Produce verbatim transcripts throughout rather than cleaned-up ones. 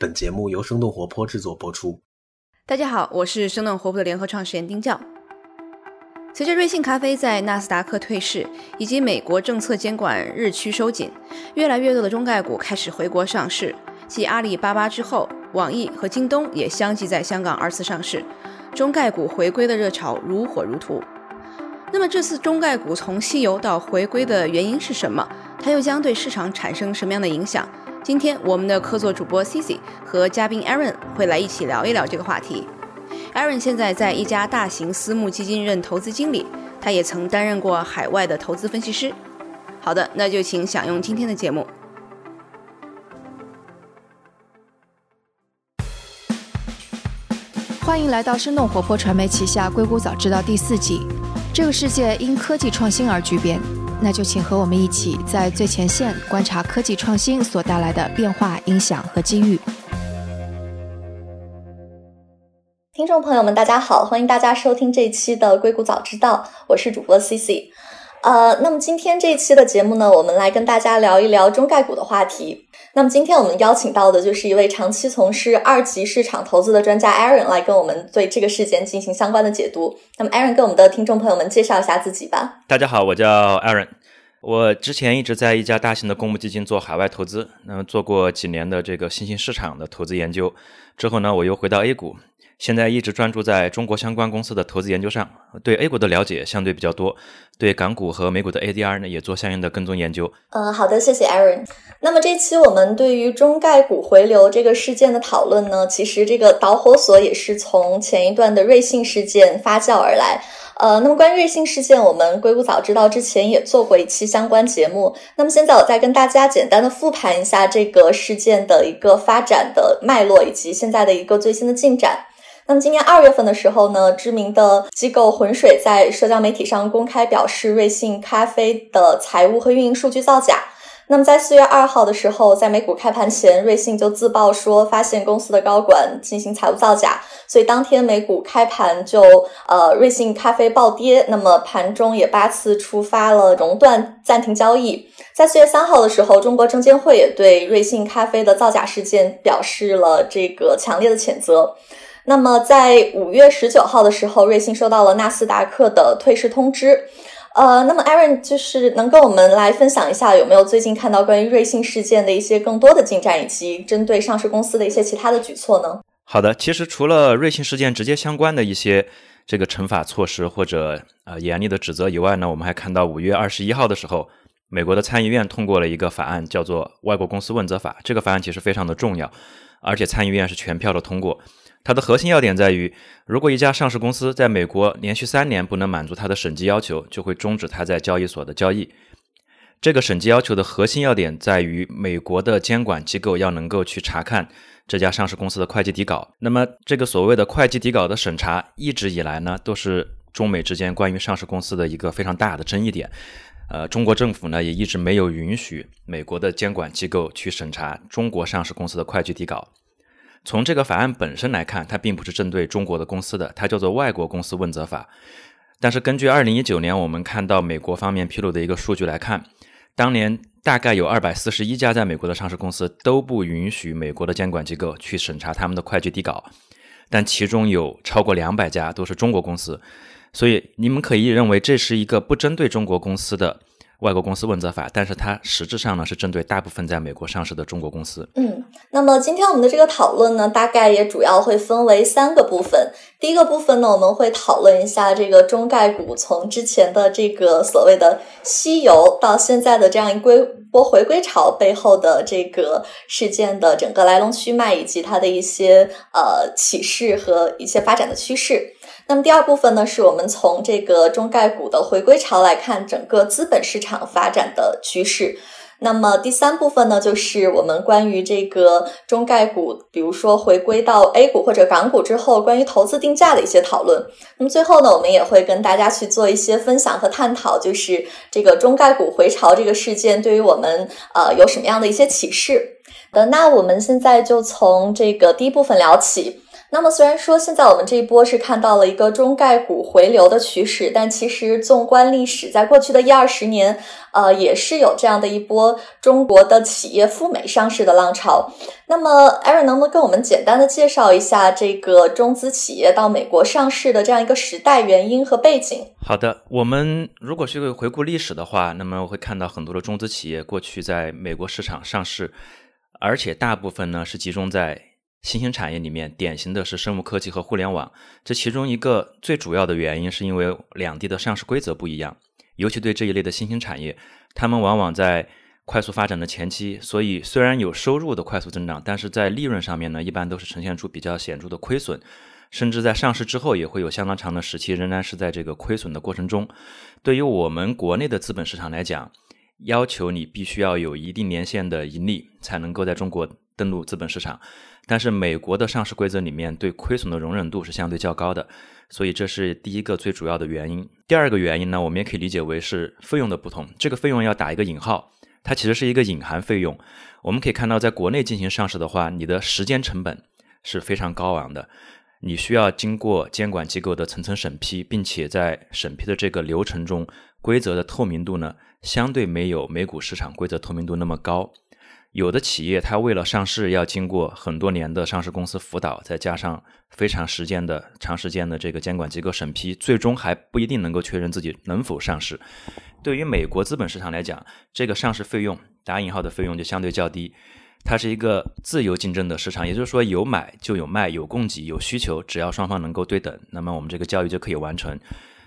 本节目由生动活泼制作播出。大家好，我是生动活泼的联合创始人丁教。随着瑞幸咖啡在纳斯达克退市，以及美国政策监管日趋收紧，越来越多的中概股开始回国上市，继阿里巴巴之后，网易和京东也相继在香港二次上市，中概股回归的热潮如火如荼。那么这次中概股从西游到回归的原因是什么？它又将对市场产生什么样的影响？今天我们的客座主播 Cici 和嘉宾 Aaron 会来一起聊一聊这个话题。Aaron 现在在一家大型私募基金任投资经理，他也曾担任过海外的投资分析师。好的，那就请享用今天的节目。欢迎来到生动活泼传媒旗下《硅谷早知道》第四季。这个世界因科技创新而巨变，那就请和我们一起在最前线观察科技创新所带来的变化、影响和机遇。听众朋友们，大家好，欢迎大家收听这一期的《硅谷早知道》，我是主播 Cici。呃，那么今天这一期的节目呢，我们来跟大家聊一聊中概股的话题。那么今天我们邀请到的就是一位长期从事二级市场投资的专家 Aaron 来跟我们对这个事件进行相关的解读。那么 Aaron 跟我们的听众朋友们介绍一下自己吧。大家好，我叫 Aaron， 我之前一直在一家大型的公募基金做海外投资，那么做过几年的这个新兴市场的投资研究，之后呢我又回到 A 股，现在一直专注在中国相关公司的投资研究上，对 A 股的了解相对比较多，对港股和美股的 A D R 呢也做相应的跟踪研究。呃，好的，谢谢 Aaron。 那么这期我们对于中概股回流这个事件的讨论呢，其实这个导火索也是从前一段的瑞幸事件发酵而来。呃，那么关于瑞幸事件，我们硅谷早知道之前也做过一期相关节目，那么现在我再跟大家简单的复盘一下这个事件的一个发展的脉络以及现在的一个最新的进展。那么今年二月份的时候呢，知名的机构浑水在社交媒体上公开表示瑞幸咖啡的财务和运营数据造假。那么在四月二号的时候，在美股开盘前，瑞幸就自曝说发现公司的高管进行财务造假，所以当天美股开盘就呃瑞幸咖啡暴跌，那么盘中也八次触发了熔断暂停交易。在四月三号的时候，中国证监会也对瑞幸咖啡的造假事件表示了这个强烈的谴责。那么在五月十九号的时候，瑞幸收到了纳斯达克的退市通知。呃，那么 Aaron 就是能跟我们来分享一下，有没有最近看到关于瑞幸事件的一些更多的进展，以及针对上市公司的一些其他的举措呢？好的，其实除了瑞幸事件直接相关的一些这个惩罚措施或者呃严厉的指责以外呢，我们还看到五月二十一号的时候，美国的参议院通过了一个法案，叫做《外国公司问责法》。这个法案其实非常的重要，而且参议院是全票的通过。它的核心要点在于，如果一家上市公司在美国连续三年不能满足它的审计要求，就会终止它在交易所的交易。这个审计要求的核心要点在于，美国的监管机构要能够去查看这家上市公司的会计底稿。那么这个所谓的会计底稿的审查，一直以来呢都是中美之间关于上市公司的一个非常大的争议点。呃，中国政府呢也一直没有允许美国的监管机构去审查中国上市公司的会计底稿。从这个法案本身来看，它并不是针对中国的公司的，它叫做外国公司问责法。但是根据二零一九年我们看到美国方面披露的一个数据来看，当年大概有二百四十一家在美国的上市公司都不允许美国的监管机构去审查他们的会计底稿，但其中有超过两百家都是中国公司。所以你们可以认为这是一个不针对中国公司的外国公司问责法，但是它实质上呢是针对大部分在美国上市的中国公司。嗯，那么今天我们的这个讨论呢，大概也主要会分为三个部分。第一个部分呢，我们会讨论一下这个中概股从之前的这个所谓的西游到现在的这样一波回归潮背后的这个事件的整个来龙去脉，以及它的一些呃启示和一些发展的趋势。那么第二部分呢，是我们从这个中概股的回归潮来看整个资本市场发展的趋势。那么第三部分呢，就是我们关于这个中概股，比如说回归到 A 股或者港股之后，关于投资定价的一些讨论。那么最后呢，我们也会跟大家去做一些分享和探讨，就是这个中概股回潮这个事件对于我们呃有什么样的一些启示。那我们现在就从这个第一部分聊起。那么虽然说现在我们这一波是看到了一个中概股回流的趋势，但其实纵观历史，在过去的一二十年呃，也是有这样的一波中国的企业赴美上市的浪潮。那么 Aaron 能不能跟我们简单的介绍一下这个中资企业到美国上市的这样一个时代原因和背景？好的，我们如果是回顾历史的话，那么我会看到很多的中资企业过去在美国市场上市，而且大部分呢是集中在新兴产业里面，典型的是生物科技和互联网。这其中一个最主要的原因是因为两地的上市规则不一样，尤其对这一类的新兴产业，他们往往在快速发展的前期，所以虽然有收入的快速增长，但是在利润上面呢，一般都是呈现出比较显著的亏损，甚至在上市之后也会有相当长的时期仍然是在这个亏损的过程中。对于我们国内的资本市场来讲，要求你必须要有一定年限的盈利才能够在中国登陆资本市场，但是美国的上市规则里面对亏损的容忍度是相对较高的，所以这是第一个最主要的原因。第二个原因呢，我们也可以理解为是费用的不同，这个费用要打一个引号，它其实是一个隐含费用。我们可以看到在国内进行上市的话，你的时间成本是非常高昂的，你需要经过监管机构的层层审批，并且在审批的这个流程中，规则的透明度呢，相对没有美股市场规则透明度那么高。有的企业它为了上市要经过很多年的上市公司辅导，再加上非常时间的长时间的这个监管机构审批，最终还不一定能够确认自己能否上市。对于美国资本市场来讲，这个上市费用打引号的费用就相对较低，它是一个自由竞争的市场，也就是说有买就有卖，有供给有需求，只要双方能够对等，那么我们这个交易就可以完成。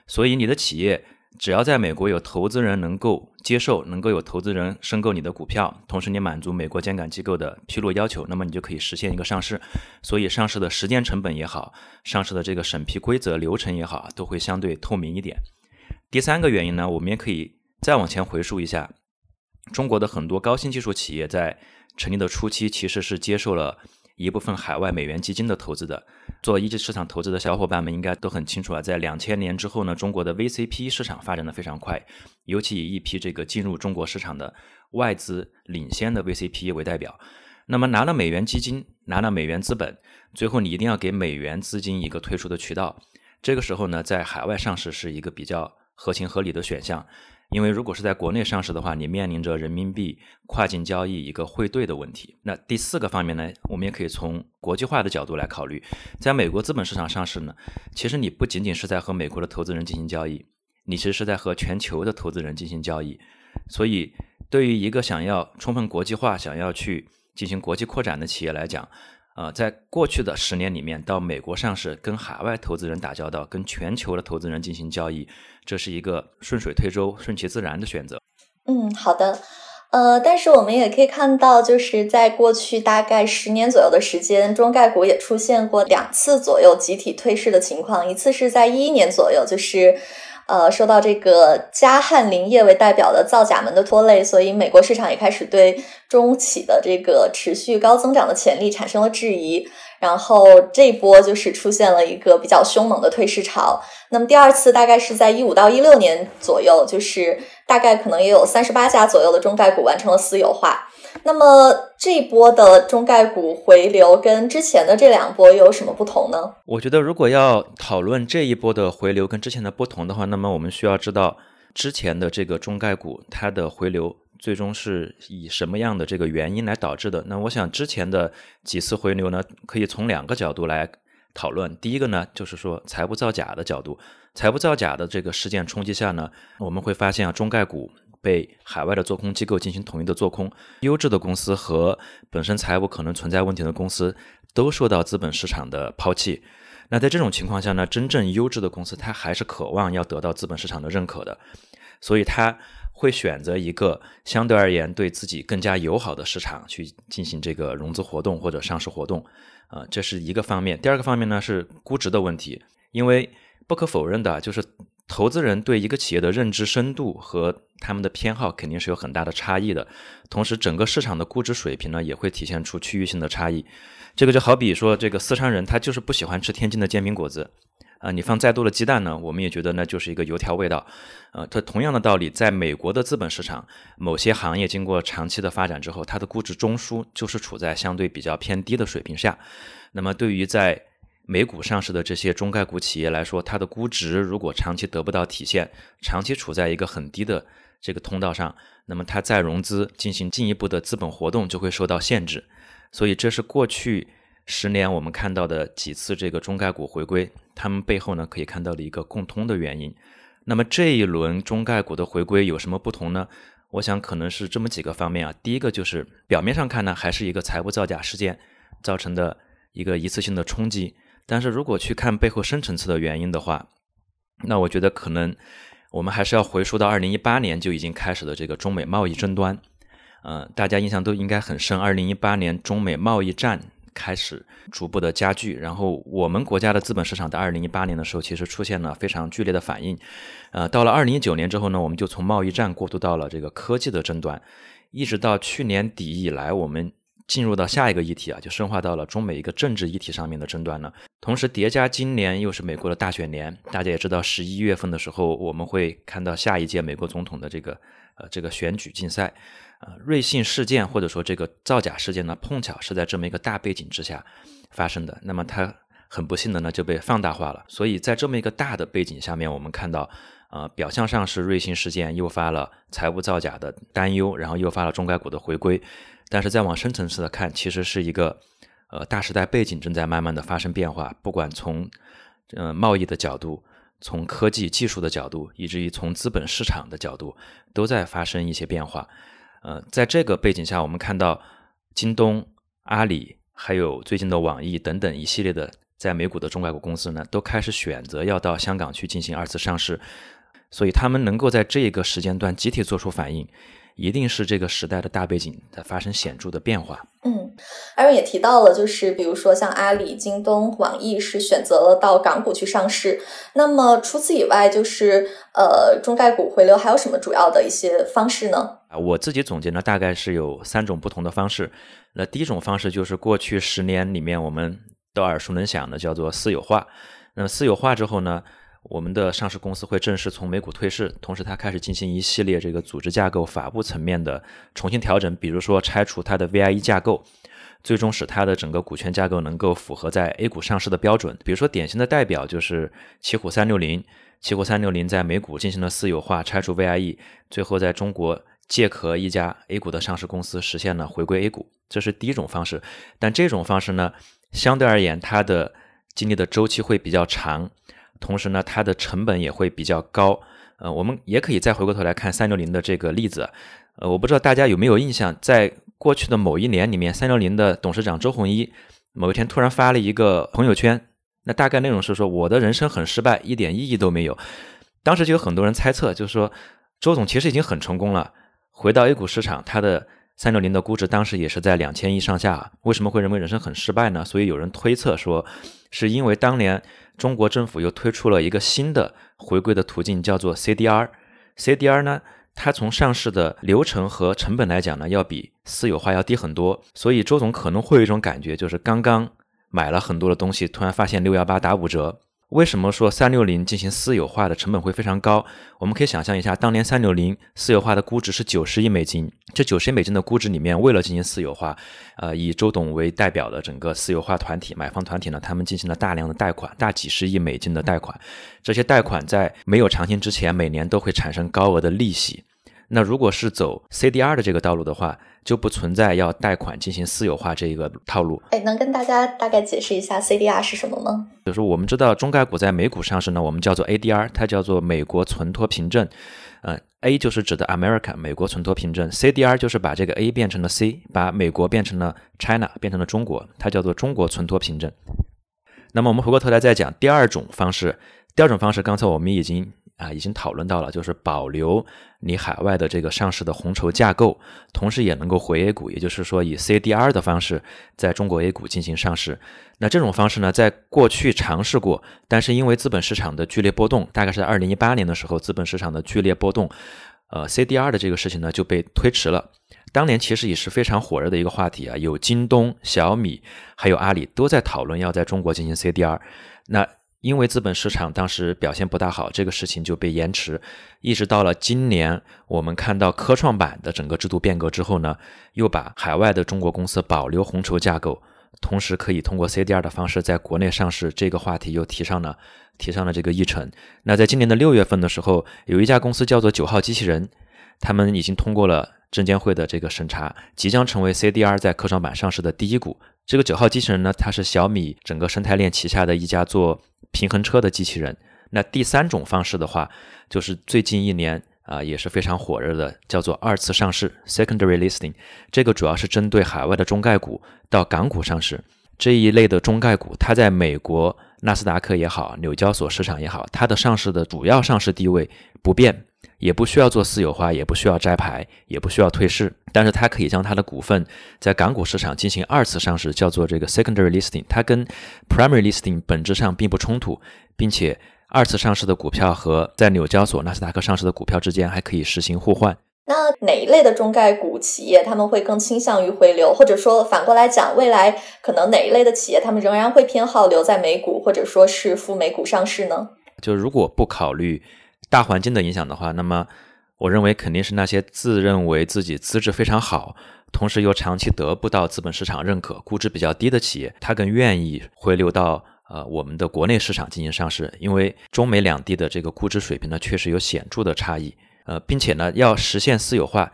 所以你的企业只要在美国有投资人能够接受，能够有投资人申购你的股票，同时你满足美国监管机构的披露要求，那么你就可以实现一个上市。所以上市的时间成本也好，上市的这个审批规则流程也好，都会相对透明一点。第三个原因呢，我们也可以再往前回溯一下，中国的很多高新技术企业在成立的初期其实是接受了一部分海外美元基金的投资的。做一级市场投资的小伙伴们应该都很清楚了，在两千年之后呢，中国的 V C P 市场发展的非常快，尤其以一批这个进入中国市场的外资领先的 V C P 为代表。那么拿了美元基金，拿了美元资本，最后你一定要给美元资金一个退出的渠道。这个时候呢，在海外上市是一个比较合情合理的选项，因为如果是在国内上市的话，你面临着人民币跨境交易一个汇兑的问题。那第四个方面呢，我们也可以从国际化的角度来考虑。在美国资本市场上市呢，其实你不仅仅是在和美国的投资人进行交易，你其实是在和全球的投资人进行交易。所以对于一个想要充分国际化，想要去进行国际扩展的企业来讲，呃，在过去的十年里面，到美国上市，跟海外投资人打交道，跟全球的投资人进行交易，这是一个顺水推舟、顺其自然的选择。嗯，好的。呃，但是我们也可以看到，就是在过去大概十年左右的时间，中概股也出现过两次左右集体退市的情况。一次是在一一年左右，就是呃，受到这个嘉汉林业为代表的造假门的拖累，所以美国市场也开始对中企的这个持续高增长的潜力产生了质疑，然后这一波就是出现了一个比较凶猛的退市潮。那么第二次大概是在一五到一六年左右，就是大概可能也有三十八家左右的中概股完成了私有化。那么这一波的中概股回流跟之前的这两波有什么不同呢？我觉得如果要讨论这一波的回流跟之前的不同的话，那么我们需要知道之前的这个中概股它的回流最终是以什么样的这个原因来导致的。那我想之前的几次回流呢，可以从两个角度来讨论。第一个呢，就是说财务造假的角度。财务造假的这个事件冲击下呢，我们会发现啊，中概股被海外的做空机构进行统一的做空，优质的公司和本身财务可能存在问题的公司都受到资本市场的抛弃。那在这种情况下呢，真正优质的公司它还是渴望要得到资本市场的认可的，所以它会选择一个相对而言对自己更加友好的市场去进行这个融资活动或者上市活动、呃、这是一个方面。第二个方面呢，是估值的问题。因为不可否认的就是投资人对一个企业的认知深度和他们的偏好肯定是有很大的差异的，同时整个市场的估值水平呢也会体现出区域性的差异。这个就好比说这个四川人他就是不喜欢吃天津的煎饼果子、呃、你放再多的鸡蛋呢，我们也觉得那就是一个油条味道、呃、这同样的道理，在美国的资本市场，某些行业经过长期的发展之后，它的估值中枢就是处在相对比较偏低的水平下。那么对于在美股上市的这些中概股企业来说，它的估值如果长期得不到体现，长期处在一个很低的这个通道上，那么它再融资进行进一步的资本活动就会受到限制。所以这是过去十年我们看到的几次这个中概股回归，他们背后呢可以看到了一个共通的原因。那么这一轮中概股的回归有什么不同呢？我想可能是这么几个方面啊。第一个就是表面上看呢还是一个财务造假事件造成的一个一次性的冲击，但是如果去看背后深层次的原因的话，那我觉得可能我们还是要回溯到二零一八年就已经开始的这个中美贸易争端。呃，大家印象都应该很深，二零一八年中美贸易战开始逐步的加剧，然后我们国家的资本市场在二零一八年的时候其实出现了非常剧烈的反应。呃，到了二零一九年之后呢，我们就从贸易战过渡到了这个科技的争端，一直到去年底以来，我们进入到下一个议题啊，就深化到了中美一个政治议题上面的争端了。同时叠加今年又是美国的大选年，大家也知道十一月份的时候我们会看到下一届美国总统的这个呃这个选举竞赛。呃，瑞幸事件或者说这个造假事件呢，碰巧是在这么一个大背景之下发生的，那么它很不幸的呢就被放大化了。所以在这么一个大的背景下面，我们看到呃，表象上是瑞幸事件诱发了财务造假的担忧，然后诱发了中概股的回归，但是再往深层次的看，其实是一个呃大时代背景正在慢慢的发生变化，不管从呃贸易的角度，从科技技术的角度，以至于从资本市场的角度，都在发生一些变化。呃，在这个背景下，我们看到京东、阿里，还有最近的网易等等一系列的在美股的中概股公司呢，都开始选择要到香港去进行二次上市，所以他们能够在这个时间段集体做出反应，一定是这个时代的大背景在发生显著的变化。嗯，艾瑞也提到了，就是比如说像阿里、京东、网易是选择了到港股去上市。那么除此以外，就是呃中概股回流还有什么主要的一些方式呢？我自己总结呢，大概是有三种不同的方式。那第一种方式就是过去十年里面我们都耳熟能详的，叫做私有化。那么私有化之后呢，我们的上市公司会正式从美股退市，同时它开始进行一系列这个组织架构、法务层面的重新调整，比如说拆除它的 V I E 架构，最终使它的整个股权架构能够符合在 A 股上市的标准。比如说典型的代表就是奇虎三六零，奇虎三六零在美股进行了私有化，拆除 V I E， 最后在中国借壳一家 A 股的上市公司实现了回归 A 股，这是第一种方式。但这种方式呢，相对而言它的经历的周期会比较长，同时呢它的成本也会比较高。呃，我们也可以再回过头来看三六零的这个例子。呃，我不知道大家有没有印象，在过去的某一年里面，三六零的董事长周鸿祎某一天突然发了一个朋友圈，那大概内容是说我的人生很失败，一点意义都没有。当时就有很多人猜测，就是说周总其实已经很成功了，回到 A 股市场，他的三六零的估值当时也是在两千亿上下，为什么会认为人生很失败呢？所以有人推测说，是因为当年中国政府又推出了一个新的回归的途径，叫做 C D R。 C D R 呢，它从上市的流程和成本来讲呢，要比私有化要低很多，所以周总可能会有一种感觉，就是刚刚买了很多的东西，突然发现六一八打五折。为什么说三六零进行私有化的成本会非常高？我们可以想象一下，当年三六零私有化的估值是九十亿美金，这九十亿美金的估值里面，为了进行私有化，呃，以周董为代表的整个私有化团体、买方团体呢，他们进行了大量的贷款，大几十亿美金的贷款。这些贷款在没有偿清之前，每年都会产生高额的利息。那如果是走 C D R 的这个道路的话，就不存在要贷款进行私有化这一个套路。哎，能跟大家大概解释一下 C D R 是什么吗？就是我们知道中概股在美股上市呢，我们叫做 A D R， 它叫做美国存托凭证。呃 A 就是指的 America， 美国存托凭证。 C D R 就是把这个 A 变成了 C， 把美国变成了 China， 变成了中国，它叫做中国存托凭证。那么我们回过头来再讲第二种方式。第二种方式刚才我们已经啊，已经讨论到了，就是保留你海外的这个上市的红筹架构，同时也能够回 A 股，也就是说以 C D R 的方式在中国 A 股进行上市。那这种方式呢，在过去尝试过，但是因为资本市场的剧烈波动，大概是在二零一八年的时候，资本市场的剧烈波动，呃 C D R 的这个事情呢就被推迟了。当年其实也是非常火热的一个话题啊，有京东、小米还有阿里都在讨论要在中国进行 C D R。 那因为资本市场当时表现不大好，这个事情就被延迟，一直到了今年，我们看到科创板的整个制度变革之后呢，又把海外的中国公司保留红筹架构，同时可以通过 C D R 的方式在国内上市，这个话题又提上了提上了这个议程。那在今年的六月份的时候，有一家公司叫做九号机器人，他们已经通过了证监会的这个审查，即将成为 C D R 在科创板上市的第一股。这个九号机器人呢，它是小米整个生态链旗下的一家做平衡车的机器人。那第三种方式的话，就是最近一年啊，也是非常火热的，叫做二次上市 （secondary listing）。这个主要是针对海外的中概股到港股上市。这一类的中概股，它在美国纳斯达克也好，纽交所市场也好，它的上市的主要上市地位不变，也不需要做私有化，也不需要摘牌，也不需要退市，但是它可以将它的股份在港股市场进行二次上市，叫做这个 secondary listing。它跟 primary listing 本质上并不冲突，并且二次上市的股票和在纽交所、纳斯达克上市的股票之间还可以实行互换。那哪一类的中概股企业他们会更倾向于回流，或者说反过来讲，未来可能哪一类的企业他们仍然会偏好留在美股，或者说是赴美股上市呢？就如果不考虑大环境的影响的话，那么我认为肯定是那些自认为自己资质非常好，同时又长期得不到资本市场认可、估值比较低的企业，他更愿意回流到呃，我们的国内市场进行上市，因为中美两地的这个估值水平呢，确实有显著的差异。呃，并且呢，要实现私有化，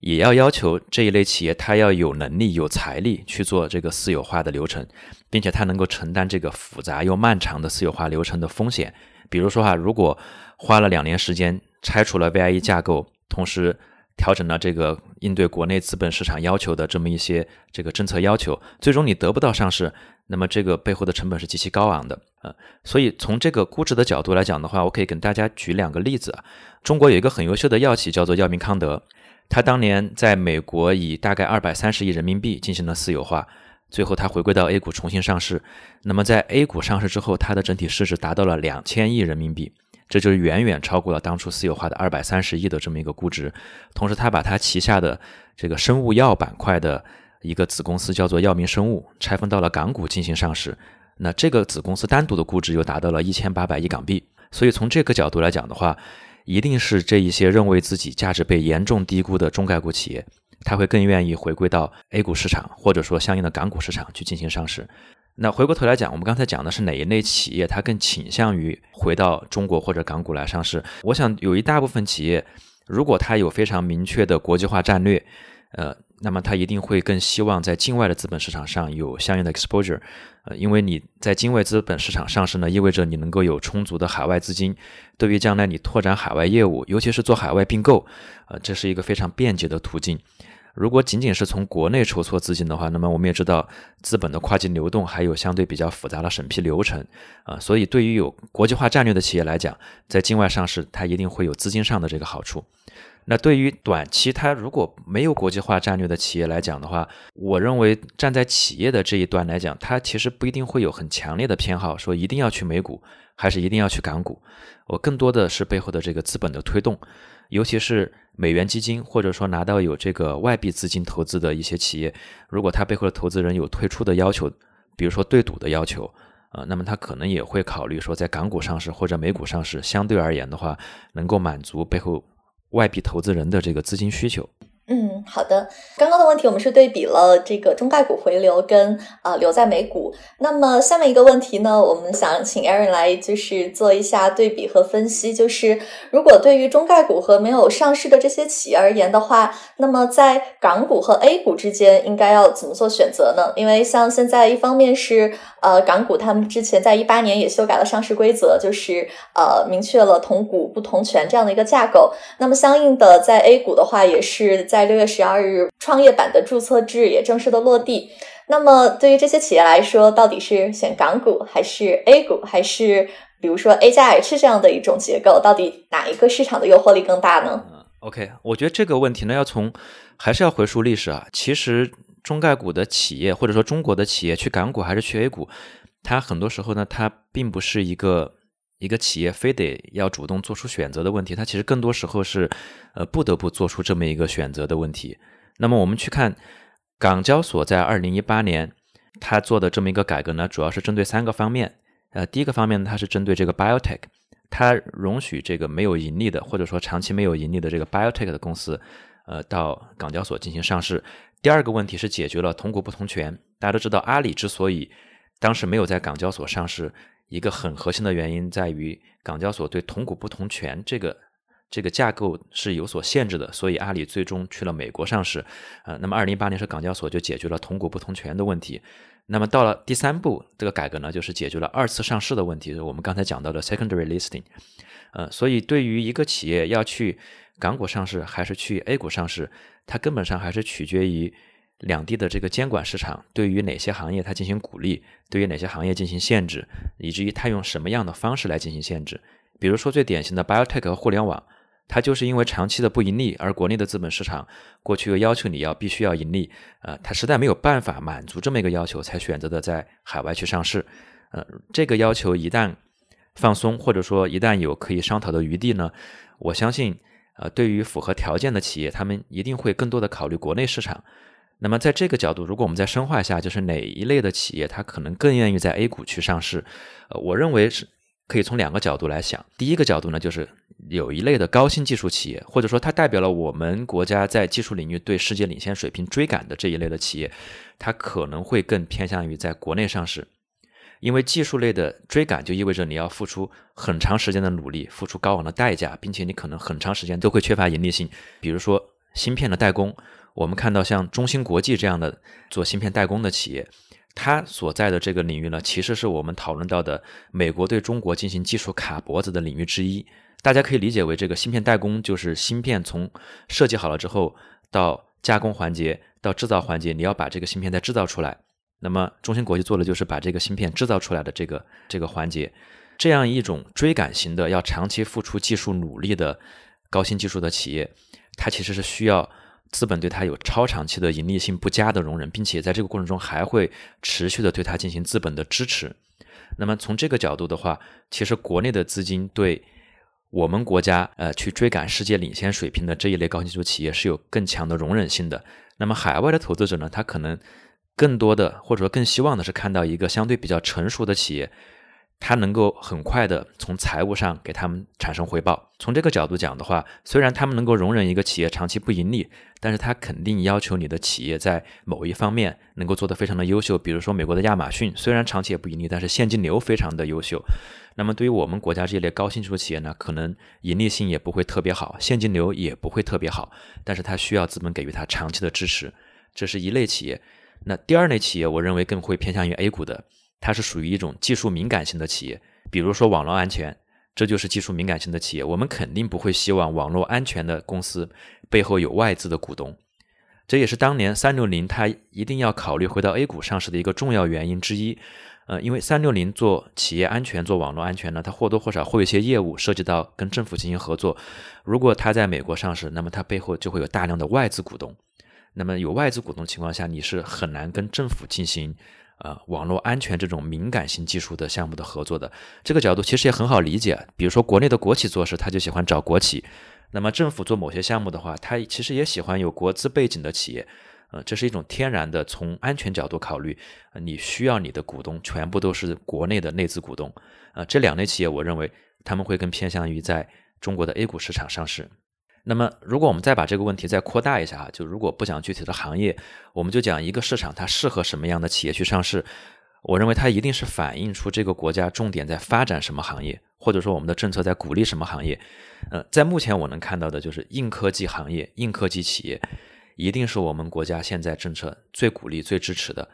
也要要求这一类企业它要有能力、有财力去做这个私有化的流程，并且它能够承担这个复杂又漫长的私有化流程的风险。比如说啊，如果花了两年时间拆除了 V I E 架构，同时调整了这个应对国内资本市场要求的这么一些这个政策要求，最终你得不到上市，那么这个背后的成本是极其高昂的、呃、所以从这个估值的角度来讲的话，我可以跟大家举两个例子、啊、中国有一个很优秀的药企叫做药明康德，它当年在美国以大概二百三十亿人民币进行了私有化，最后它回归到 A 股重新上市。那么在 A 股上市之后，它的整体市值达到了两千亿人民币，这就是远远超过了当初私有化的二百三十亿的这么一个估值。同时他把他旗下的这个生物药板块的一个子公司叫做药明生物拆分到了港股进行上市，那这个子公司单独的估值又达到了一千八百亿港币。所以从这个角度来讲的话，一定是这一些认为自己价值被严重低估的中概股企业，他会更愿意回归到 A 股市场或者说相应的港股市场去进行上市。那回过头来讲，我们刚才讲的是哪一类企业它更倾向于回到中国或者港股来上市。我想有一大部分企业，如果它有非常明确的国际化战略，呃，那么它一定会更希望在境外的资本市场上有相应的 exposure、呃、因为你在境外资本市场上市呢，意味着你能够有充足的海外资金，对于将来你拓展海外业务，尤其是做海外并购、呃、这是一个非常便捷的途径。如果仅仅是从国内筹措资金的话，那么我们也知道资本的跨境流动还有相对比较复杂的审批流程、呃、所以对于有国际化战略的企业来讲，在境外上市它一定会有资金上的这个好处。那对于短期它如果没有国际化战略的企业来讲的话，我认为站在企业的这一端来讲，它其实不一定会有很强烈的偏好说一定要去美股还是一定要去港股，我更多的是背后的这个资本的推动，尤其是美元基金或者说拿到有这个外币资金投资的一些企业，如果它背后的投资人有退出的要求，比如说对赌的要求、呃、那么它可能也会考虑说在港股上市或者美股上市，相对而言的话能够满足背后外币投资人的这个资金需求。嗯，好的。刚刚的问题我们是对比了这个中概股回流跟啊、呃、留在美股。那么下面一个问题呢，我们想请 Aaron 来就是做一下对比和分析，就是如果对于中概股和没有上市的这些企业而言的话，那么在港股和 A 股之间应该要怎么做选择呢？因为像现在一方面是呃港股他们之前在二零一八年也修改了上市规则，就是呃明确了同股不同权这样的一个架构。那么相应的在 A 股的话，也是在在六月十二日创业板的注册制也正式的落地。那么对于这些企业来说，到底是选港股还是 A 股，还是比如说 A 加 H 这样的一种结构，到底哪一个市场的诱惑力更大呢？ OK， 我觉得这个问题呢，要从还是要回溯历史啊。其实中概股的企业或者说中国的企业去港股还是去 A 股，它很多时候呢，它并不是一个一个企业非得要主动做出选择的问题，它其实更多时候是呃，不得不做出这么一个选择的问题。那么我们去看港交所在二零一八年它做的这么一个改革呢，主要是针对三个方面。呃，第一个方面呢，它是针对这个 biotech， 它容许这个没有盈利的或者说长期没有盈利的这个 biotech 的公司呃到港交所进行上市。第二个问题是解决了同股不同权。大家都知道，阿里之所以当时没有在港交所上市，一个很核心的原因在于港交所对同股不同权这个这个架构是有所限制的，所以阿里最终去了美国上市。呃，那么二零一八年是港交所就解决了同股不同权的问题。那么到了第三步，这个改革呢，就是解决了二次上市的问题，就是我们刚才讲到的 secondary listing。呃，所以对于一个企业要去港股上市还是去 A 股上市，它根本上还是取决于两地的这个监管市场对于哪些行业它进行鼓励，对于哪些行业进行限制，以至于它用什么样的方式来进行限制。比如说最典型的 biotech 和互联网，它就是因为长期的不盈利，而国内的资本市场过去又要求你要必须要盈利，呃，它实在没有办法满足这么一个要求，才选择的在海外去上市。呃，这个要求一旦放松，或者说一旦有可以商讨的余地呢，我相信，呃，对于符合条件的企业，他们一定会更多的考虑国内市场。那么在这个角度，如果我们再深化一下，就是哪一类的企业它可能更愿意在 A 股去上市？呃，我认为是可以从两个角度来想。第一个角度呢，就是有一类的高新技术企业，或者说它代表了我们国家在技术领域对世界领先水平追赶的这一类的企业，它可能会更偏向于在国内上市。因为技术类的追赶就意味着你要付出很长时间的努力，付出高昂的代价，并且你可能很长时间都会缺乏盈利性。比如说芯片的代工，我们看到像中芯国际这样的做芯片代工的企业，它所在的这个领域呢，其实是我们讨论到的美国对中国进行技术卡脖子的领域之一。大家可以理解为，这个芯片代工就是芯片从设计好了之后，到加工环节，到制造环节，你要把这个芯片再制造出来。那么中芯国际做的就是把这个芯片制造出来的这个这个环节。这样一种追赶型的，要长期付出技术努力的高新技术的企业，它其实是需要资本对它有超长期的盈利性不佳的容忍，并且在这个过程中还会持续的对它进行资本的支持。那么从这个角度的话，其实国内的资金对我们国家呃去追赶世界领先水平的这一类高新技术企业是有更强的容忍性的。那么海外的投资者呢，他可能更多的或者说更希望的是看到一个相对比较成熟的企业，它能够很快的从财务上给他们产生回报。从这个角度讲的话，虽然他们能够容忍一个企业长期不盈利，但是它肯定要求你的企业在某一方面能够做得非常的优秀。比如说美国的亚马逊，虽然长期也不盈利，但是现金流非常的优秀。那么对于我们国家这一类高新技术企业呢，可能盈利性也不会特别好，现金流也不会特别好，但是它需要资本给予它长期的支持。这是一类企业。那第二类企业，我认为更会偏向于 A 股的，它是属于一种技术敏感型的企业。比如说网络安全，这就是技术敏感型的企业。我们肯定不会希望网络安全的公司背后有外资的股东，这也是当年三六零它一定要考虑回到 A 股上市的一个重要原因之一。呃，因为三六零做企业安全、做网络安全呢，它或多或少会有一些业务涉及到跟政府进行合作。如果它在美国上市，那么它背后就会有大量的外资股东。那么有外资股东情况下，你是很难跟政府进行呃，网络安全这种敏感性技术的项目的合作的。这个角度其实也很好理解，比如说国内的国企做事，他就喜欢找国企。那么政府做某些项目的话，他其实也喜欢有国资背景的企业。呃，这是一种天然的从安全角度考虑，你需要你的股东全部都是国内的内资股东。呃，这两类企业，我认为他们会更偏向于在中国的 A 股市场上市。那么如果我们再把这个问题再扩大一下，就如果不讲具体的行业，我们就讲一个市场它适合什么样的企业去上市。我认为它一定是反映出这个国家重点在发展什么行业，或者说我们的政策在鼓励什么行业。呃，在目前我能看到的就是硬科技行业、硬科技企业一定是我们国家现在政策最鼓励、最支持的。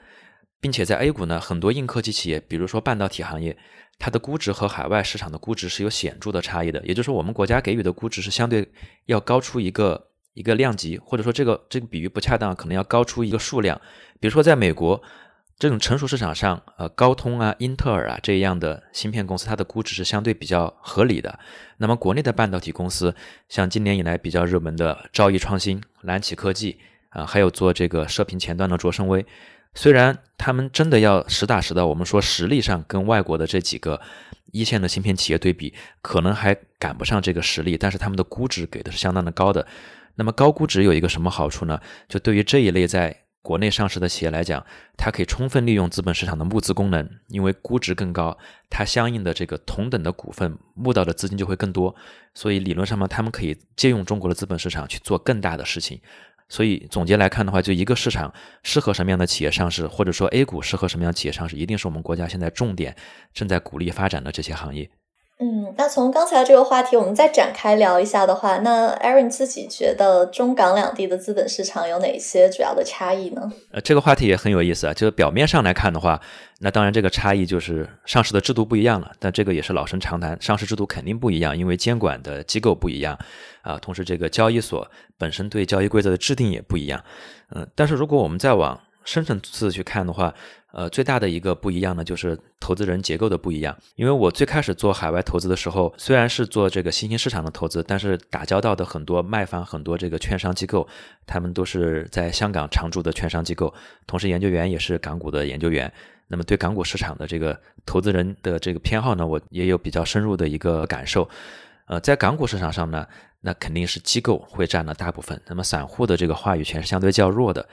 并且在 A 股呢，很多硬科技企业，比如说半导体行业，它的估值和海外市场的估值是有显著的差异的。也就是说，我们国家给予的估值是相对要高出一个一个量级，或者说这个这个比喻不恰当，可能要高出一个数量。比如说在美国这种成熟市场上，呃，高通啊、英特尔啊这样的芯片公司，它的估值是相对比较合理的。那么国内的半导体公司，像今年以来比较热门的兆易创新、蓝启科技啊、呃，还有做这个射频前端的卓胜威。虽然他们真的要实打实的，我们说实力上跟外国的这几个一线的芯片企业对比，可能还赶不上这个实力，但是他们的估值给的是相当的高的。那么高估值有一个什么好处呢？就对于这一类在国内上市的企业来讲，它可以充分利用资本市场的募资功能，因为估值更高，它相应的这个同等的股份募到的资金就会更多，所以理论上嘛，他们可以借用中国的资本市场去做更大的事情。所以总结来看的话，就一个市场适合什么样的企业上市，或者说 A 股适合什么样的企业上市，一定是我们国家现在重点正在鼓励发展的这些行业。嗯，那从刚才这个话题我们再展开聊一下的话，那 Aaron 自己觉得中港两地的资本市场有哪些主要的差异呢？呃，这个话题也很有意思啊，就是表面上来看的话，那当然这个差异就是上市的制度不一样了，但这个也是老生常谈，上市制度肯定不一样，因为监管的机构不一样啊，同时这个交易所本身对交易规则的制定也不一样。嗯，但是如果我们再往深层次去看的话，呃，最大的一个不一样呢，就是投资人结构的不一样。因为我最开始做海外投资的时候，虽然是做这个新兴市场的投资，但是打交道的很多卖方、很多这个券商机构，他们都是在香港常驻的券商机构，同时研究员也是港股的研究员。那么对港股市场的这个投资人的这个偏好呢，我也有比较深入的一个感受。呃，在港股市场上呢，那肯定是机构会占了大部分，那么散户的这个话语权是相对较弱的。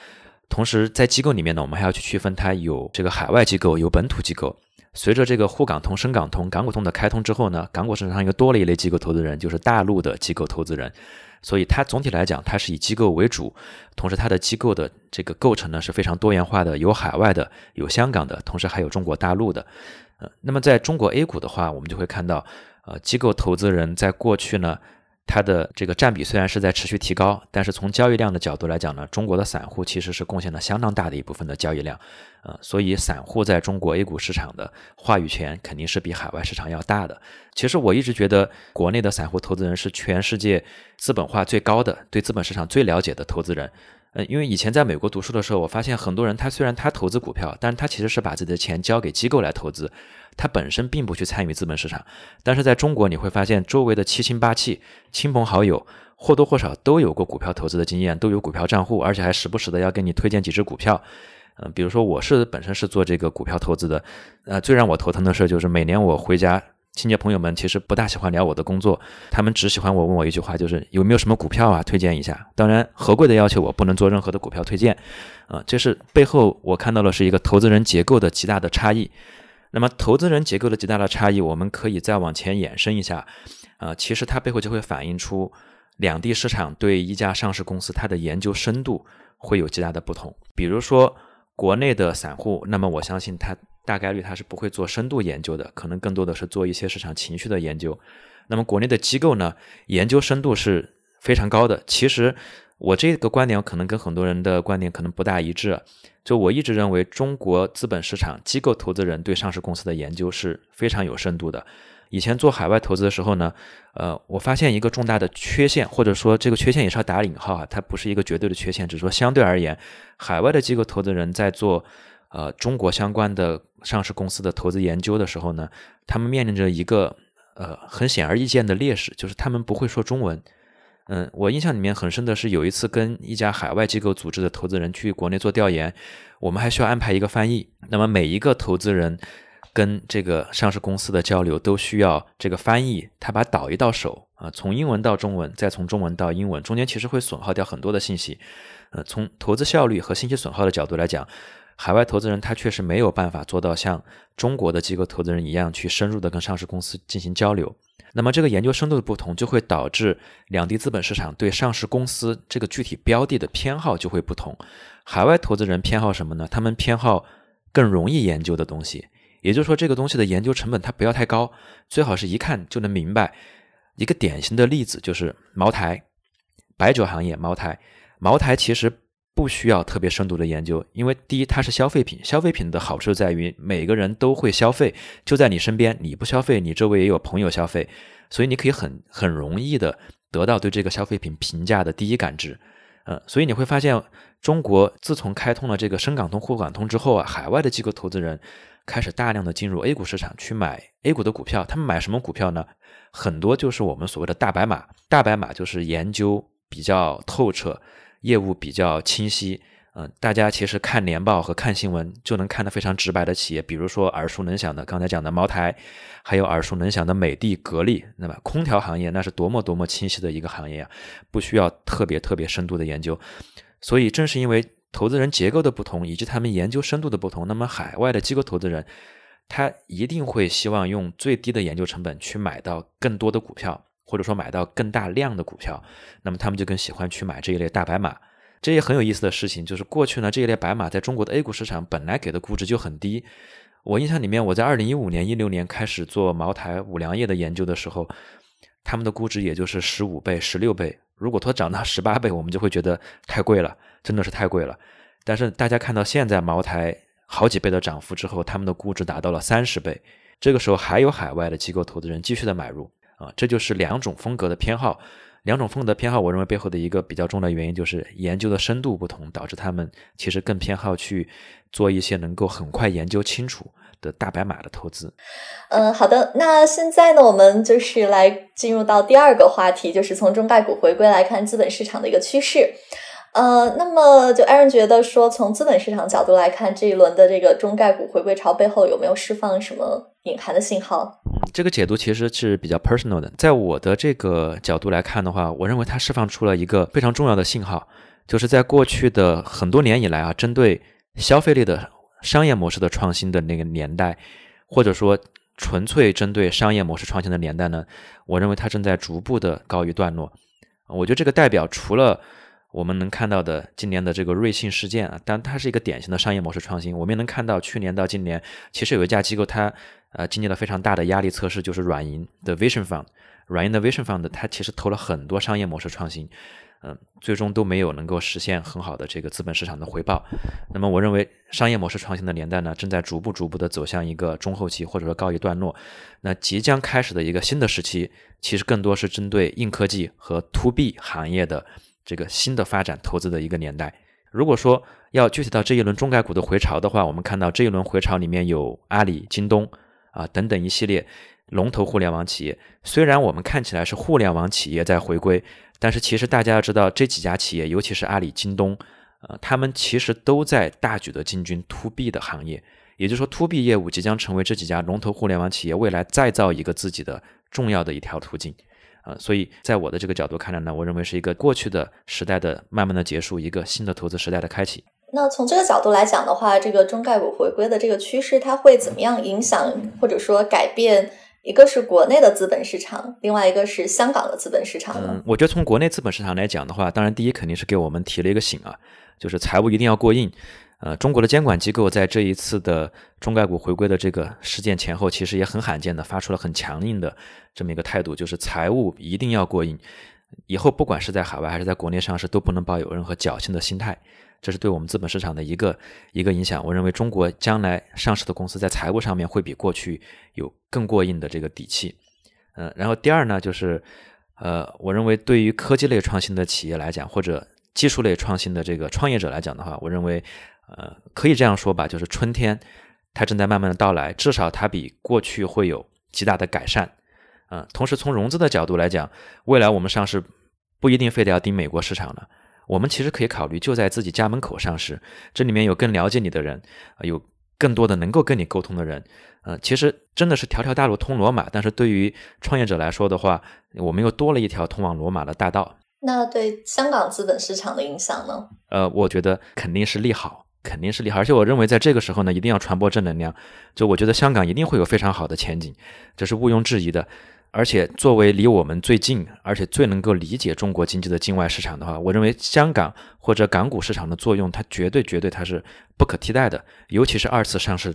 同时在机构里面呢，我们还要去区分它有这个海外机构，有本土机构。随着这个沪港通、深港通、港股通的开通之后呢，港股市场又多了一类机构投资人，就是大陆的机构投资人。所以它总体来讲，它是以机构为主，同时它的机构的这个构成呢是非常多元化的，有海外的，有香港的，同时还有中国大陆的。呃，那么在中国 A 股的话，我们就会看到，呃，机构投资人在过去呢，它的这个占比虽然是在持续提高，但是从交易量的角度来讲呢，中国的散户其实是贡献了相当大的一部分的交易量，呃，所以散户在中国 A 股市场的话语权肯定是比海外市场要大的。其实我一直觉得国内的散户投资人是全世界资本化最高的，对资本市场最了解的投资人。嗯，因为以前在美国读书的时候，我发现很多人他虽然他投资股票，但是他其实是把自己的钱交给机构来投资，他本身并不去参与资本市场。但是在中国你会发现，周围的七亲八戚、亲朋好友或多或少都有过股票投资的经验，都有股票账户，而且还时不时的要给你推荐几只股票。嗯，比如说我是本身是做这个股票投资的，呃，最让我头疼的事就是每年我回家，亲戚朋友们其实不大喜欢聊我的工作，他们只喜欢我问我一句话，就是有没有什么股票啊推荐一下。当然合规的要求我不能做任何的股票推荐，呃，这是背后我看到的是一个投资人结构的极大的差异。那么投资人结构的极大的差异，我们可以再往前延伸一下，呃，其实它背后就会反映出两地市场对一家上市公司它的研究深度会有极大的不同。比如说国内的散户，那么我相信他大概率他是不会做深度研究的，可能更多的是做一些市场情绪的研究。那么国内的机构呢，研究深度是非常高的。其实我这个观点可能跟很多人的观点可能不大一致，就我一直认为中国资本市场机构投资人对上市公司的研究是非常有深度的。以前做海外投资的时候呢，呃，我发现一个重大的缺陷，或者说这个缺陷也是要打引号啊，它不是一个绝对的缺陷，只是说相对而言，海外的机构投资人在做呃，中国相关的上市公司的投资研究的时候呢，他们面临着一个呃很显而易见的劣势，就是他们不会说中文。嗯，我印象里面很深的是有一次跟一家海外机构组织的投资人去国内做调研，我们还需要安排一个翻译。那么每一个投资人跟这个上市公司的交流都需要这个翻译，他把导一到手啊，从英文到中文，再从中文到英文，中间其实会损耗掉很多的信息。呃，从投资效率和信息损耗的角度来讲，海外投资人他确实没有办法做到像中国的机构投资人一样去深入的跟上市公司进行交流。那么这个研究深度的不同，就会导致两地资本市场对上市公司这个具体标的的偏好就会不同。海外投资人偏好什么呢？他们偏好更容易研究的东西，也就是说这个东西的研究成本它不要太高，最好是一看就能明白。一个典型的例子就是茅台，白酒行业茅台，茅台其实不需要特别深度的研究，因为第一它是消费品，消费品的好处在于每个人都会消费，就在你身边，你不消费，你周围也有朋友消费，所以你可以很很容易的得到对这个消费品评价的第一感知。呃，所以你会发现中国自从开通了这个深港通、沪港通之后啊，海外的机构投资人开始大量的进入 A 股市场去买 A 股的股票。他们买什么股票呢？很多就是我们所谓的大白马，大白马就是研究比较透彻，业务比较清晰，嗯、呃，大家其实看年报和看新闻就能看得非常直白的企业，比如说耳熟能详的刚才讲的茅台，还有耳熟能详的美的、格力，那么空调行业那是多么多么清晰的一个行业啊，不需要特别特别深度的研究。所以正是因为投资人结构的不同，以及他们研究深度的不同，那么海外的机构投资人他一定会希望用最低的研究成本去买到更多的股票，或者说买到更大量的股票，那么他们就更喜欢去买这一类大白马。这也很有意思的事情就是，过去呢这一类白马在中国的 A 股市场本来给的估值就很低。我印象里面，我在二零一五年、一六年开始做茅台、五粮液的研究的时候，他们的估值也就是十五倍、十六倍，如果它涨到十八倍，我们就会觉得太贵了，真的是太贵了。但是大家看到现在茅台好几倍的涨幅之后，他们的估值达到了三十倍，这个时候还有海外的机构投资人继续的买入啊，这就是两种风格的偏好。两种风格的偏好，我认为背后的一个比较重要的原因就是研究的深度不同，导致他们其实更偏好去做一些能够很快研究清楚的大白马的投资。嗯，好的，那现在呢，我们就是来进入到第二个话题，就是从中概股回归来看资本市场的一个趋势。呃，那么就 Aaron 觉得说，从资本市场角度来看，这一轮的这个中概股回归潮背后有没有释放什么隐含的信号？嗯，这个解读其实是比较 personal 的。在我的这个角度来看的话，我认为它释放出了一个非常重要的信号，就是在过去的很多年以来啊，针对消费类的商业模式的创新的那个年代，或者说纯粹针对商业模式创新的年代呢，我认为它正在逐步的告一段落。我觉得这个代表除了我们能看到的今年的这个瑞幸事件啊，但它是一个典型的商业模式创新。我们也能看到去年到今年，其实有一家机构它呃经历了非常大的压力测试，就是软银的 Vision Fund。软银的 Vision Fund 它其实投了很多商业模式创新，嗯，最终都没有能够实现很好的这个资本市场的回报。那么我认为商业模式创新的年代呢，正在逐步逐步的走向一个中后期，或者说告一段落。那即将开始的一个新的时期，其实更多是针对硬科技和 to B 行业的这个新的发展投资的一个年代。如果说要具体到这一轮中概股的回潮的话，我们看到这一轮回潮里面有阿里、京东啊等等一系列龙头互联网企业。虽然我们看起来是互联网企业在回归，但是其实大家要知道，这几家企业尤其是阿里、京东、呃、他们其实都在大举的进军 to B 的行业。也就是说 to B 业务即将成为这几家龙头互联网企业未来再造一个自己的重要的一条途径。呃、所以在我的这个角度看来呢，我认为是一个过去的时代的慢慢的结束，一个新的投资时代的开启。那从这个角度来讲的话，这个中概股回归的这个趋势，它会怎么样影响或者说改变，一个是国内的资本市场，另外一个是香港的资本市场呢？嗯，我觉得从国内资本市场来讲的话，当然第一肯定是给我们提了一个醒啊，就是财务一定要过硬。呃，中国的监管机构在这一次的中概股回归的这个事件前后，其实也很罕见的发出了很强硬的这么一个态度，就是财务一定要过硬，以后不管是在海外还是在国内上市，都不能抱有任何侥幸的心态。这是对我们资本市场的一个一个影响。我认为中国将来上市的公司在财务上面会比过去有更过硬的这个底气。嗯、呃，然后第二呢，就是呃，我认为对于科技类创新的企业来讲，或者技术类创新的这个创业者来讲的话，我认为呃，可以这样说吧，就是春天它正在慢慢的到来，至少它比过去会有极大的改善。呃，同时从融资的角度来讲，未来我们上市不一定非得要盯美国市场了，我们其实可以考虑就在自己家门口上市，这里面有更了解你的人，呃、有更多的能够跟你沟通的人。呃，其实真的是条条大路通罗马，但是对于创业者来说的话，我们又多了一条通往罗马的大道。那对香港资本市场的影响呢？呃，我觉得肯定是利好，肯定是利好，而且我认为在这个时候呢，一定要传播正能量。就我觉得香港一定会有非常好的前景，这是毋庸置疑的。而且作为离我们最近，而且最能够理解中国经济的境外市场的话，我认为香港或者港股市场的作用，它绝对绝对它是不可替代的。尤其是二次上市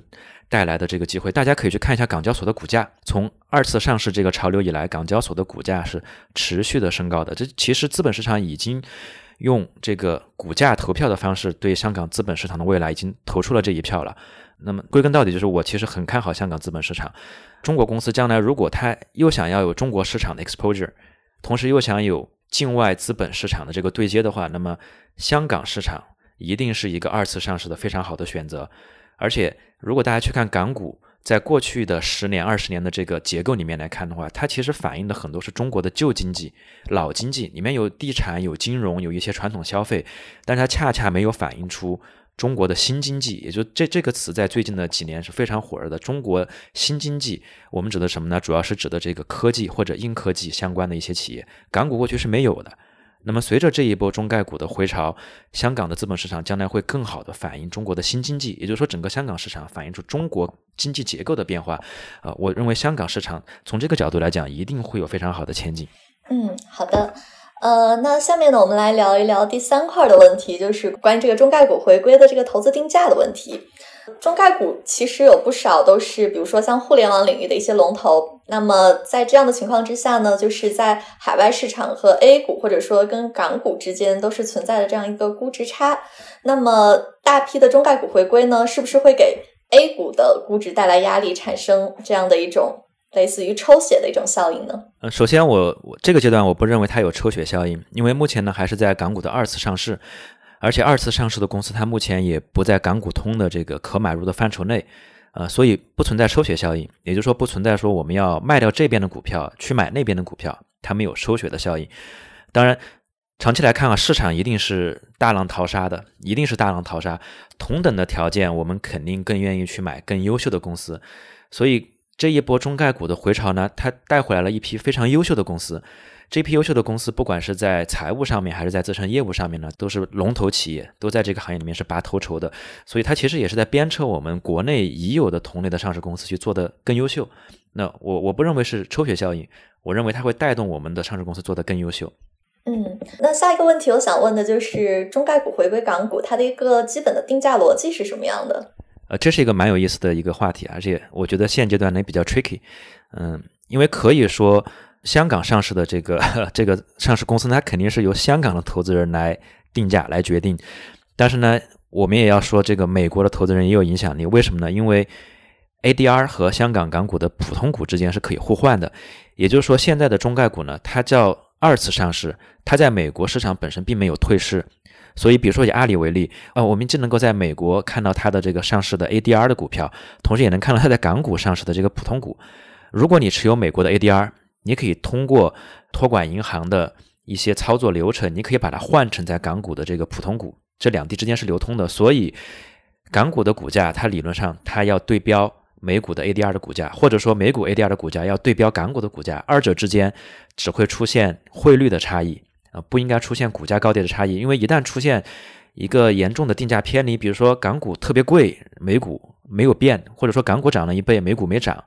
带来的这个机会，大家可以去看一下港交所的股价。从二次上市这个潮流以来，港交所的股价是持续的升高的。这其实资本市场已经用这个股价投票的方式对香港资本市场的未来已经投出了这一票了。那么归根到底就是，我其实很看好香港资本市场。中国公司将来如果它又想要有中国市场的 exposure， 同时又想有境外资本市场的这个对接的话，那么香港市场一定是一个二次上市的非常好的选择。而且如果大家去看港股在过去的十年二十年的这个结构里面来看的话，它其实反映的很多是中国的旧经济、老经济，里面有地产、有金融、有一些传统消费，但是它恰恰没有反映出中国的新经济。也就这这个词在最近的几年是非常火热的。中国新经济我们指的什么呢？主要是指的这个科技或者硬科技相关的一些企业，港股过去是没有的。那么随着这一波中概股的回潮，香港的资本市场将来会更好的反映中国的新经济，也就是说整个香港市场反映出中国经济结构的变化、呃、我认为香港市场从这个角度来讲一定会有非常好的前景。嗯，好的，呃，那下面呢我们来聊一聊第三块的问题，就是关于这个中概股回归的这个投资定价的问题。中概股其实有不少都是比如说像互联网领域的一些龙头，那么在这样的情况之下呢，就是在海外市场和 A 股或者说跟港股之间都是存在的这样一个估值差，那么大批的中概股回归呢，是不是会给 A 股的估值带来压力，产生这样的一种类似于抽血的一种效应呢？呃，首先我我这个阶段我不认为它有抽血效应，因为目前呢还是在港股的二次上市，而且二次上市的公司它目前也不在港股通的这个可买入的范畴内，呃，所以不存在抽血效应，也就是说不存在说我们要卖掉这边的股票去买那边的股票，它没有抽血的效应。当然长期来看啊，市场一定是大浪淘沙的，一定是大浪淘沙，同等的条件我们肯定更愿意去买更优秀的公司，所以这一波中概股的回潮呢，它带回来了一批非常优秀的公司，这批优秀的公司不管是在财务上面还是在自身业务上面呢，都是龙头企业，都在这个行业里面是拔头筹的，所以它其实也是在鞭策我们国内已有的同类的上市公司去做得更优秀。那我我不认为是抽血效应，我认为它会带动我们的上市公司做得更优秀。嗯，那下一个问题我想问的就是中概股回归港股，它的一个基本的定价逻辑是什么样的？呃，这是一个蛮有意思的一个话题，而且我觉得现阶段呢比较 tricky， 嗯，因为可以说香港上市的这个这个上市公司呢，它肯定是由香港的投资人来定价来决定，但是呢，我们也要说这个美国的投资人也有影响力，为什么呢？因为 A D R 和香港港股的普通股之间是可以互换的，也就是说现在的中概股呢，它叫二次上市，它在美国市场本身并没有退市。所以比如说以阿里为例、呃、我们既能够在美国看到它的这个上市的 A D R 的股票，同时也能看到它在港股上市的这个普通股。如果你持有美国的 A D R， 你可以通过托管银行的一些操作流程，你可以把它换成在港股的这个普通股，这两地之间是流通的，所以港股的股价它理论上它要对标美股的 A D R 的股价，或者说美股 A D R 的股价要对标港股的股价，二者之间只会出现汇率的差异，不应该出现股价高低的差异，因为一旦出现一个严重的定价偏离，比如说港股特别贵，美股没有变，或者说港股涨了一倍，美股没涨，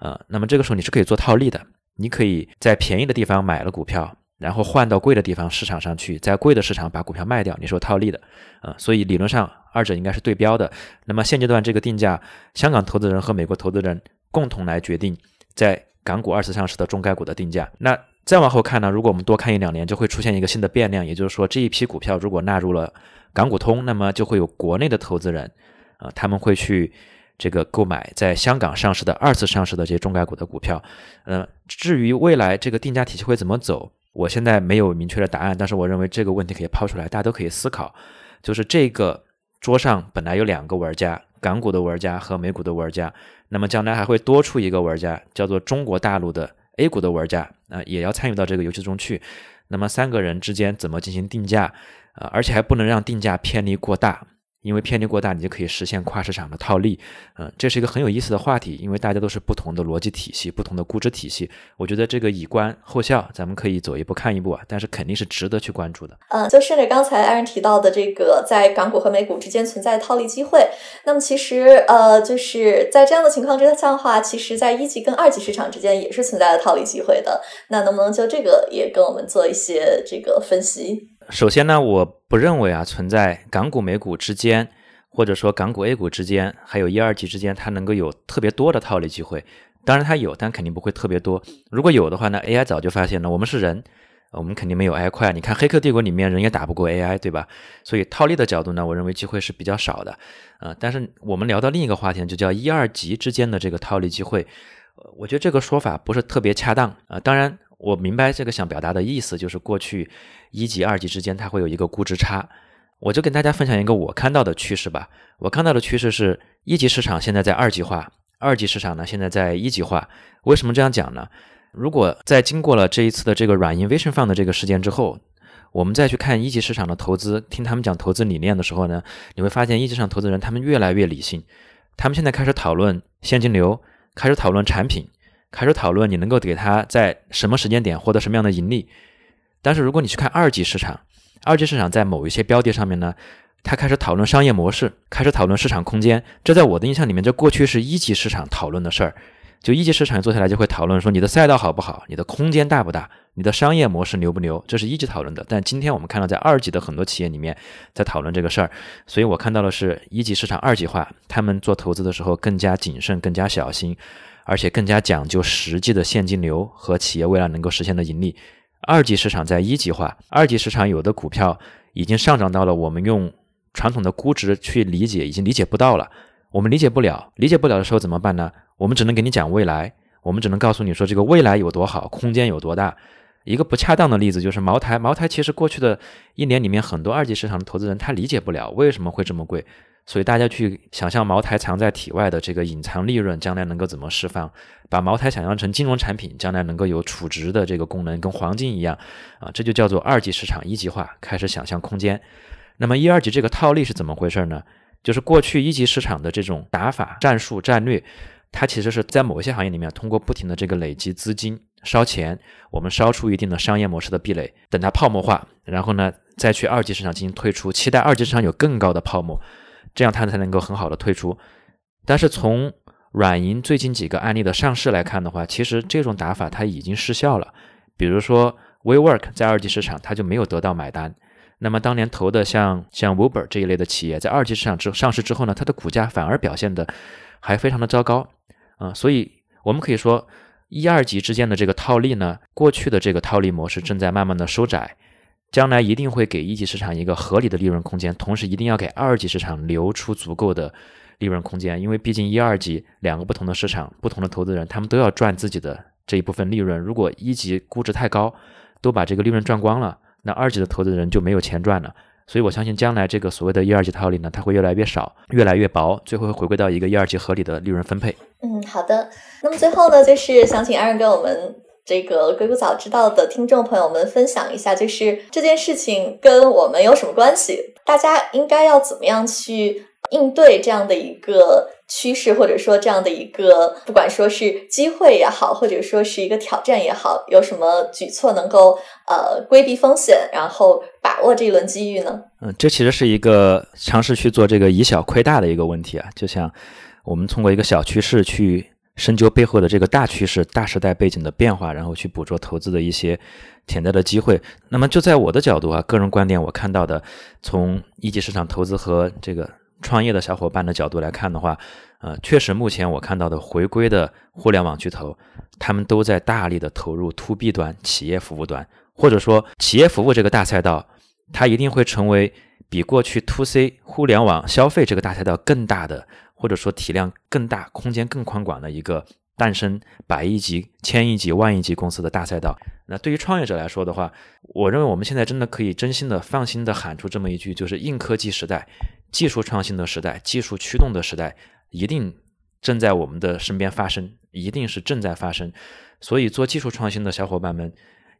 呃，那么这个时候你是可以做套利的，你可以在便宜的地方买了股票，然后换到贵的地方市场上去，在贵的市场把股票卖掉，你是有套利的，呃，所以理论上二者应该是对标的。那么现阶段这个定价，香港投资人和美国投资人共同来决定在港股二次上市的中概股的定价。那再往后看呢，如果我们多看一两年，就会出现一个新的变量，也就是说这一批股票如果纳入了港股通，那么就会有国内的投资人、呃、他们会去这个购买在香港上市的二次上市的这些中概股的股票、呃、至于未来这个定价体系会怎么走，我现在没有明确的答案，但是我认为这个问题可以抛出来，大家都可以思考，就是这个桌上本来有两个玩家，港股的玩家和美股的玩家，那么将来还会多出一个玩家，叫做中国大陆的A 股的玩家、呃、也要参与到这个游戏中去，那么三个人之间怎么进行定价、呃、而且还不能让定价偏离过大，因为偏离过大你就可以实现跨市场的套利、呃、这是一个很有意思的话题，因为大家都是不同的逻辑体系，不同的估值体系，我觉得这个以观后效，咱们可以走一步看一步啊，但是肯定是值得去关注的。嗯，就顺着刚才艾伦提到的这个在港股和美股之间存在的套利机会，那么其实呃，就是在这样的情况之下的话，其实在一级跟二级市场之间也是存在的套利机会的，那能不能就这个也跟我们做一些这个分析？首先呢，我不认为啊存在港股美股之间，或者说港股 A 股之间，还有一二级之间，它能够有特别多的套利机会。当然它有，但肯定不会特别多。如果有的话呢 ，A I 早就发现了，我们是人，我们肯定没有 A I 快。你看《黑客帝国》里面人也打不过 A I， 对吧？所以套利的角度呢，我认为机会是比较少的。呃，但是我们聊到另一个话题，就叫一二级之间的这个套利机会。我觉得这个说法不是特别恰当。呃，当然。我明白这个想表达的意思，就是过去一级二级之间它会有一个估值差，我就跟大家分享一个我看到的趋势吧。我看到的趋势是一级市场现在在二级化，二级市场呢现在在一级化。为什么这样讲呢？如果在经过了这一次的这个软银 Vision Fund 的这个事件之后，我们再去看一级市场的投资，听他们讲投资理念的时候呢，你会发现一级市场投资人他们越来越理性，他们现在开始讨论现金流，开始讨论产品，开始讨论你能够给他在什么时间点获得什么样的盈利。但是如果你去看二级市场，二级市场在某一些标的上面呢，它开始讨论商业模式，开始讨论市场空间，这在我的印象里面，这过去是一级市场讨论的事儿。就一级市场做下来就会讨论说你的赛道好不好，你的空间大不大，你的商业模式牛不牛，这是一级讨论的。但今天我们看到在二级的很多企业里面在讨论这个事儿，所以我看到的是一级市场二级化，他们做投资的时候更加谨慎，更加小心，而且更加讲究实际的现金流和企业未来能够实现的盈利。二级市场在一级化，二级市场有的股票已经上涨到了我们用传统的估值去理解已经理解不到了，我们理解不了，理解不了的时候怎么办呢？我们只能给你讲未来，我们只能告诉你说这个未来有多好，空间有多大。一个不恰当的例子就是茅台，茅台其实过去的一年里面很多二级市场的投资人他理解不了为什么会这么贵，所以大家去想象茅台藏在体外的这个隐藏利润将来能够怎么释放，把茅台想象成金融产品，将来能够有储值的这个功能，跟黄金一样啊，这就叫做二级市场一级化，开始想象空间。那么一二级这个套利是怎么回事呢？就是过去一级市场的这种打法、战术、战略，它其实是在某一些行业里面通过不停的这个累积资金、烧钱，我们烧出一定的商业模式的壁垒，等它泡沫化，然后呢再去二级市场进行退出，期待二级市场有更高的泡沫，这样它才能够很好的退出。但是从软银最近几个案例的上市来看的话，其实这种打法它已经失效了。比如说 WeWork 在二级市场它就没有得到买单，那么当年投的像像 Uber 这一类的企业在二级市场之上市之后呢，它的股价反而表现的还非常的糟糕、嗯、所以我们可以说一二级之间的这个套利呢，过去的这个套利模式正在慢慢的收窄，将来一定会给一级市场一个合理的利润空间，同时一定要给二级市场留出足够的利润空间，因为毕竟一二级两个不同的市场，不同的投资人他们都要赚自己的这一部分利润，如果一级估值太高都把这个利润赚光了，那二级的投资人就没有钱赚了。所以我相信将来这个所谓的一二级套利呢，它会越来越少，越来越薄，最后会回归到一个一二级合理的利润分配。嗯，好的。那么最后呢，就是想请Aaron跟我们这个硅谷早知道的听众朋友们分享一下，就是这件事情跟我们有什么关系？大家应该要怎么样去应对这样的一个趋势，或者说这样的一个不管说是机会也好，或者说是一个挑战也好，有什么举措能够呃规避风险，然后把握这一轮机遇呢？嗯，这其实是一个尝试去做这个以小窥大的一个问题啊，就像我们通过一个小趋势去深究背后的这个大趋势、大时代背景的变化，然后去捕捉投资的一些潜在的机会。那么就在我的角度啊，个人观点，我看到的从一级市场投资和这个创业的小伙伴的角度来看的话，呃，确实目前我看到的回归的互联网巨头，他们都在大力的投入 to B 端、企业服务端，或者说企业服务这个大赛道，它一定会成为比过去 to C 互联网消费这个大赛道更大的，或者说体量更大、空间更宽广的一个诞生百亿级、千亿级、万亿级公司的大赛道。那对于创业者来说的话，我认为我们现在真的可以真心的、放心的喊出这么一句，就是硬科技时代、技术创新的时代、技术驱动的时代一定正在我们的身边发生，一定是正在发生。所以做技术创新的小伙伴们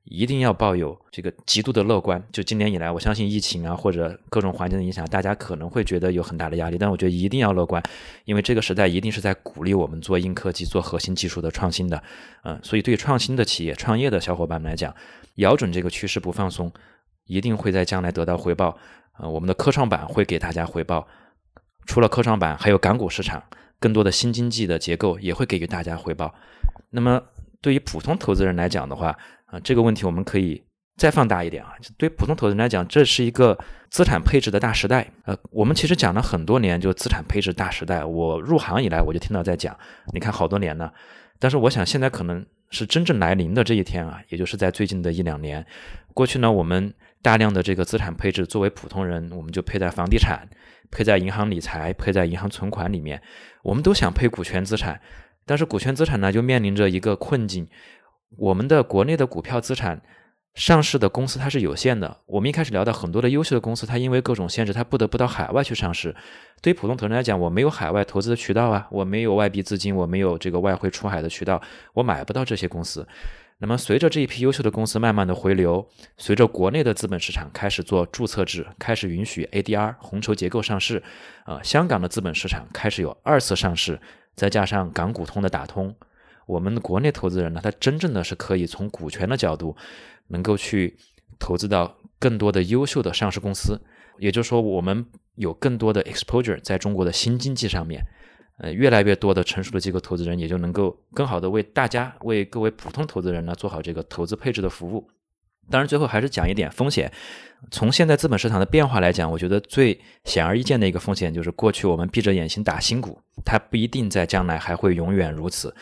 一定要抱有这个极度的乐观。就今年以来，我相信疫情啊或者各种环境的影响，大家可能会觉得有很大的压力，但我觉得一定要乐观，因为这个时代一定是在鼓励我们做硬科技、做核心技术的创新的。嗯，所以对创新的企业、创业的小伙伴们来讲，咬准这个趋势不放松，一定会在将来得到回报。呃，我们的科创板会给大家回报，除了科创板，还有港股市场，更多的新经济的结构也会给予大家回报。那么对于普通投资人来讲的话，这个问题我们可以再放大一点啊！对普通投资人来讲，这是一个资产配置的大时代。呃，我们其实讲了很多年，就资产配置大时代。我入行以来我就听到在讲，你看好多年呢。但是我想现在可能是真正来临的这一天啊，也就是在最近的一两年。过去呢，我们大量的这个资产配置，作为普通人，我们就配在房地产、配在银行理财、配在银行存款里面。我们都想配股权资产，但是股权资产呢，就面临着一个困境。我们的国内的股票资产上市的公司它是有限的，我们一开始聊到很多的优秀的公司，它因为各种限制，它不得不到海外去上市。对于普通投资人来讲，我没有海外投资的渠道啊，我没有外币资金，我没有这个外汇出海的渠道，我买不到这些公司。那么随着这一批优秀的公司慢慢的回流，随着国内的资本市场开始做注册制，开始允许 A D R 红筹结构上市、呃、香港的资本市场开始有二次上市，再加上港股通的打通，我们国内投资人呢，他真正的是可以从股权的角度能够去投资到更多的优秀的上市公司，也就是说我们有更多的 exposure 在中国的新经济上面，呃，越来越多的成熟的机构投资人也就能够更好的为大家为各位普通投资人呢做好这个投资配置的服务。当然最后还是讲一点风险，从现在资本市场的变化来讲，我觉得最显而易见的一个风险就是过去我们闭着眼睛打新股，它不一定在将来还会永远如此。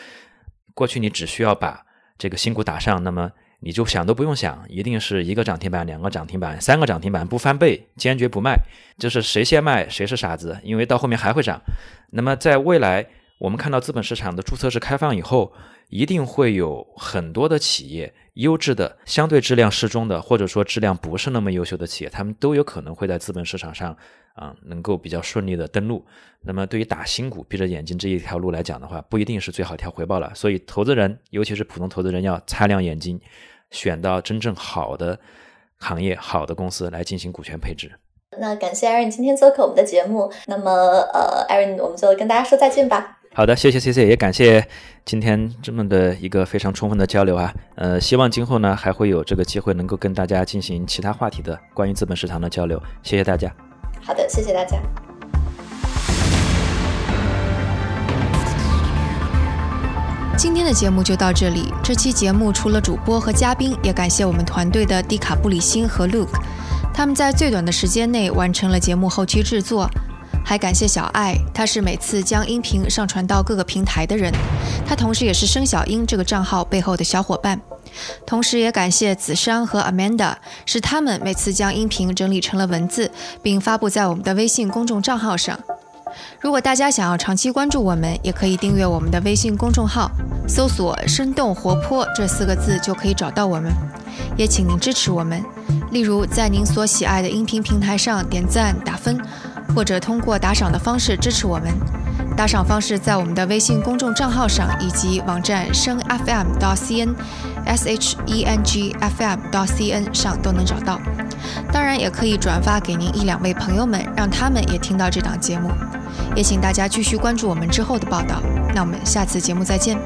过去你只需要把这个新股打上，那么你就想都不用想，一定是一个涨停板两个涨停板三个涨停板，不翻倍坚决不卖，就是谁先卖谁是傻子，因为到后面还会涨。那么在未来我们看到资本市场的注册制开放以后，一定会有很多的企业，优质的相对质量适中的或者说质量不是那么优秀的企业，他们都有可能会在资本市场上、呃、能够比较顺利的登陆。那么对于打新股闭着眼睛这一条路来讲的话，不一定是最好条回报了，所以投资人尤其是普通投资人要擦亮眼睛，选到真正好的行业好的公司来进行股权配置。那感谢 Aaron 今天做客我们的节目，那么呃 Aaron 我们就跟大家说再见吧。好的，谢谢 C C， 也感谢今天这么的一个非常充分的交流啊，呃，希望今后呢还会有这个机会能够跟大家进行其他话题的关于资本市场的交流，谢谢大家。好的，谢谢大家。今天的节目就到这里，这期节目除了主播和嘉宾，也感谢我们团队的迪卡布里辛和 Luke， 他们在最短的时间内完成了节目后期制作，还感谢小爱，她是每次将音频上传到各个平台的人，她同时也是声小鹰这个账号背后的小伙伴，同时也感谢子珊和 Amanda， 是他们每次将音频整理成了文字并发布在我们的微信公众账号上。如果大家想要长期关注我们，也可以订阅我们的微信公众号，搜索生动活泼这四个字就可以找到我们，也请您支持我们，例如在您所喜爱的音频平台上点赞打分，或者通过打赏的方式支持我们，打赏方式在我们的微信公众账号上以及网站声 f m 点 c n s h e n g f m 点 c n 上都能找到，当然也可以转发给您一两位朋友们，让他们也听到这档节目，也请大家继续关注我们之后的报道。那我们下次节目再见。